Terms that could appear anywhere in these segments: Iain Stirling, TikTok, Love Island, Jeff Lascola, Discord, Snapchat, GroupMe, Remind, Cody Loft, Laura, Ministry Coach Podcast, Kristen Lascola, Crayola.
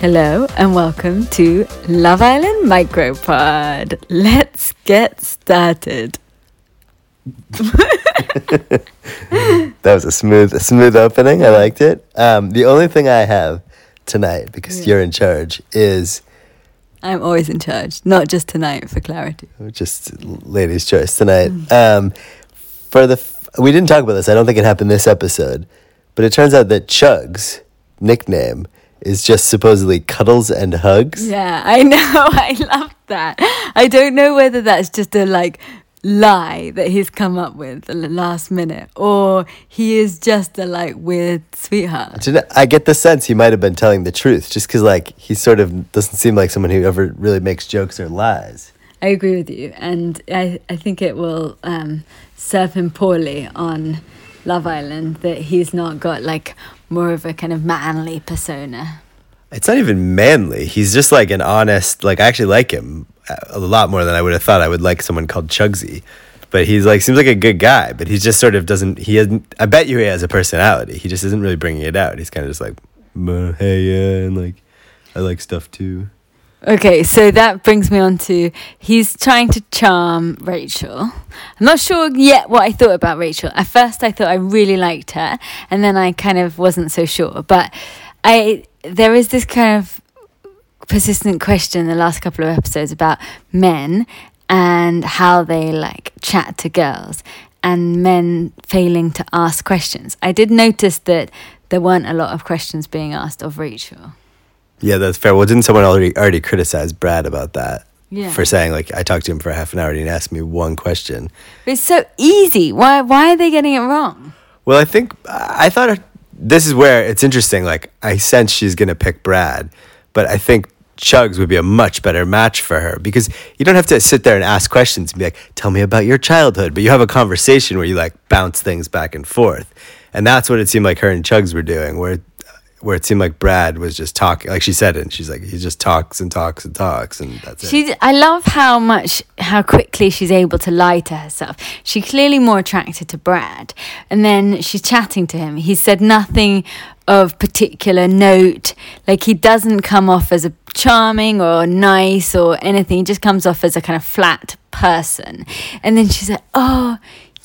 Hello and welcome to Love Island Micropod. Let's get started. That was a smooth opening. I liked it. The only thing I have tonight, because you're in charge, is... I'm always in charge, not just tonight, for clarity. Just ladies' choice tonight. We didn't talk about this. I don't think it happened this episode, but it turns out that Chug's nickname is just supposedly Cuddles and Hugs. Yeah, I know. I love that. I don't know whether that's just a lie that he's come up with at the last minute, or he is just a weird sweetheart. I get the sense he might have been telling the truth, just because he sort of doesn't seem like someone who ever really makes jokes or lies. I agree with you, and I think it will serve him poorly on Love Island that he's not got more of a kind of manly persona. It's not even manly. He's just an honest, I actually like him a lot more than I would have thought I would like someone called Chugsy. But he's seems like a good guy, but he just sort of I bet you he has a personality. He just isn't really bringing it out. He's kind of just hey, yeah, and I like stuff too. Okay, so that brings me on to he's trying to charm Rachel. I'm not sure yet what I thought about Rachel. At first I thought I really liked her, and then I kind of wasn't so sure. But there is this kind of persistent question the last couple of episodes about men and how they chat to girls and men failing to ask questions. I did notice that there weren't a lot of questions being asked of Rachel. Yeah, that's fair. Well, didn't someone already criticize Brad about that? Yeah. For saying, I talked to him for half an hour and he asked me one question. But it's so easy. Why are they getting it wrong? Well, I thought this is where it's interesting. I sense she's going to pick Brad, but I think Chugs would be a much better match for her because you don't have to sit there and ask questions and be tell me about your childhood, but you have a conversation where you bounce things back and forth. And that's what it seemed like her and Chugs were doing, where it seemed like Brad was just talking, she said it, and she's he just talks and talks and talks, and that's it. I love how quickly she's able to lie to herself. She's clearly more attracted to Brad, and then she's chatting to him. He said nothing of particular note. He doesn't come off as a charming or nice or anything. He just comes off as a kind of flat person. And then she's like, oh,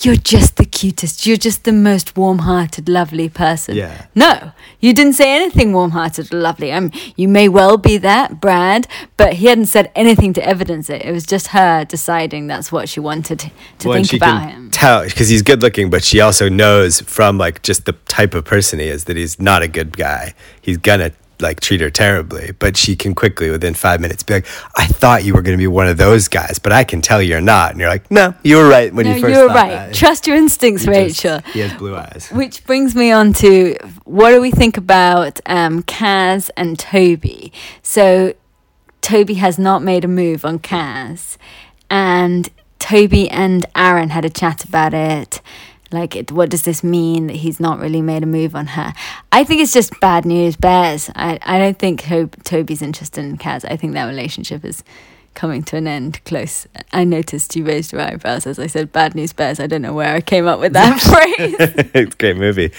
you're just the cutest. You're just the most warm-hearted, lovely person. Yeah. No, you didn't say anything warm-hearted or lovely. You may well be that, Brad, but he hadn't said anything to evidence it. It was just her deciding that's what she wanted to think about him. Tell, because he's good-looking, but she also knows from, just the type of person he is that he's not a good guy. He's gonna treat her terribly, but she can quickly within 5 minutes be I thought you were going to be one of those guys, but I can tell you're not. And you're no, you were right when you first thought right. That. Trust your instincts, Rachel. He has blue eyes. Which brings me on to what do we think about Kaz and Toby? So Toby has not made a move on Kaz, and Toby and Aaron had a chat about it. What does this mean that he's not really made a move on her? I think it's just bad news bears. I don't think Toby's interested in Kaz. I think that relationship is coming to an end close. I noticed you raised your eyebrows as I said bad news bears. I don't know where I came up with that phrase. It's a great movie.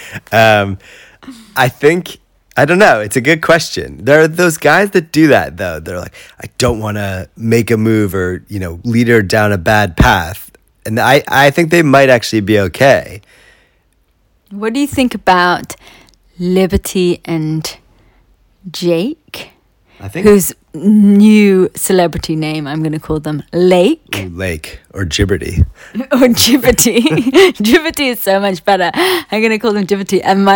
I think, I don't know. It's a good question. There are those guys that do that, though. They're I don't want to make a move or, lead her down a bad path. And I think they might actually be okay. What do you think about Liberty and Jake? I think whose new celebrity name I'm going to call them Lake or Gibberty. Or Gibberty. Gibberty is so much better. I'm going to call them Gibberty, and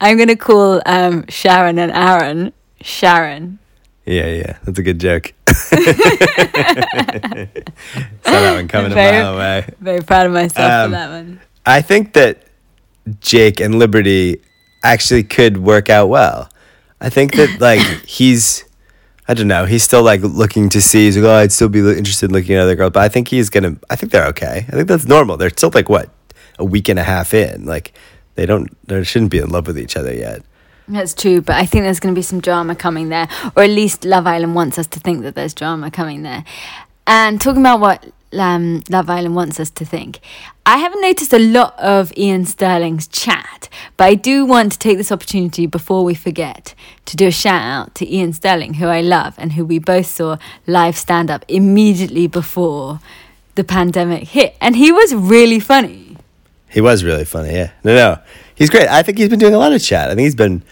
I'm going to call Sharon and Aaron Sharon. Yeah, that's a good joke. Saw that one coming a mile away. Very proud of myself for that one. I think that Jake and Liberty actually could work out well. I think that he's, I don't know, he's still looking to see. He's I'd still be interested in looking at other girls, but I think I think they're okay. I think that's normal. They're still a week and a half in. They shouldn't be in love with each other yet. That's true, but I think there's going to be some drama coming there, or at least Love Island wants us to think that there's drama coming there. And talking about what Love Island wants us to think. I haven't noticed a lot of Iain Stirling's chat, but I do want to take this opportunity before we forget to do a shout out to Iain Stirling, who I love and who we both saw live stand up immediately before the pandemic hit. And he was really funny. He was really funny, yeah. No. He's great. I think he's been doing a lot of chat. I think he's been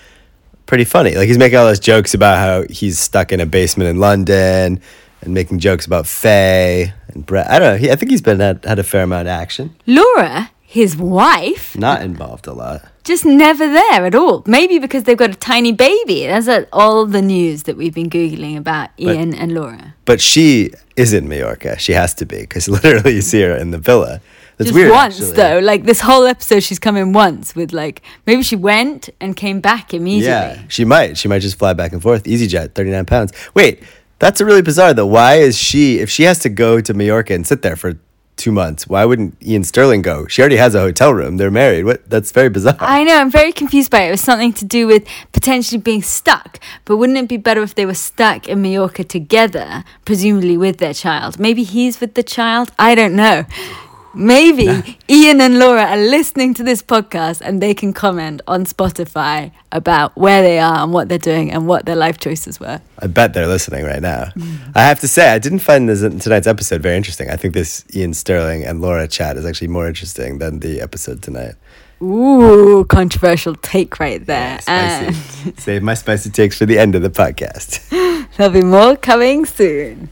pretty funny. Like, he's making all those jokes about how he's stuck in a basement in London and making jokes about Faye and Brett. I don't know. I think he's been had a fair amount of action. Laura, his wife, not involved a lot. Just never there at all. Maybe because they've got a tiny baby. That's all the news that we've been Googling about Iain and Laura. But she is in Mallorca. She has to be, because literally you see her in the villa. That's just weird, once, actually. Though. Like, this whole episode, she's come in once with, like, maybe she went and came back immediately. Yeah, she might. She might just fly back and forth. Easyjet, 39 pounds. Wait, that's really bizarre, though. Why is she, if she has to go to Mallorca and sit there for 2 months, why wouldn't Iain Stirling go? She already has a hotel room. They're married. What? That's very bizarre. I know. I'm very confused by it. It was something to do with potentially being stuck. But wouldn't it be better if they were stuck in Mallorca together, presumably with their child? Maybe he's with the child. I don't know. Maybe Iain and Laura are listening to this podcast and they can comment on Spotify about where they are and what they're doing and what their life choices were. I bet they're listening right now. I have to say, I didn't find tonight's episode very interesting. I think this Iain Stirling and Laura chat is actually more interesting than the episode tonight. Ooh, controversial take right there. Yeah, spicy. Save my spicy takes for the end of the podcast. There'll be more coming soon.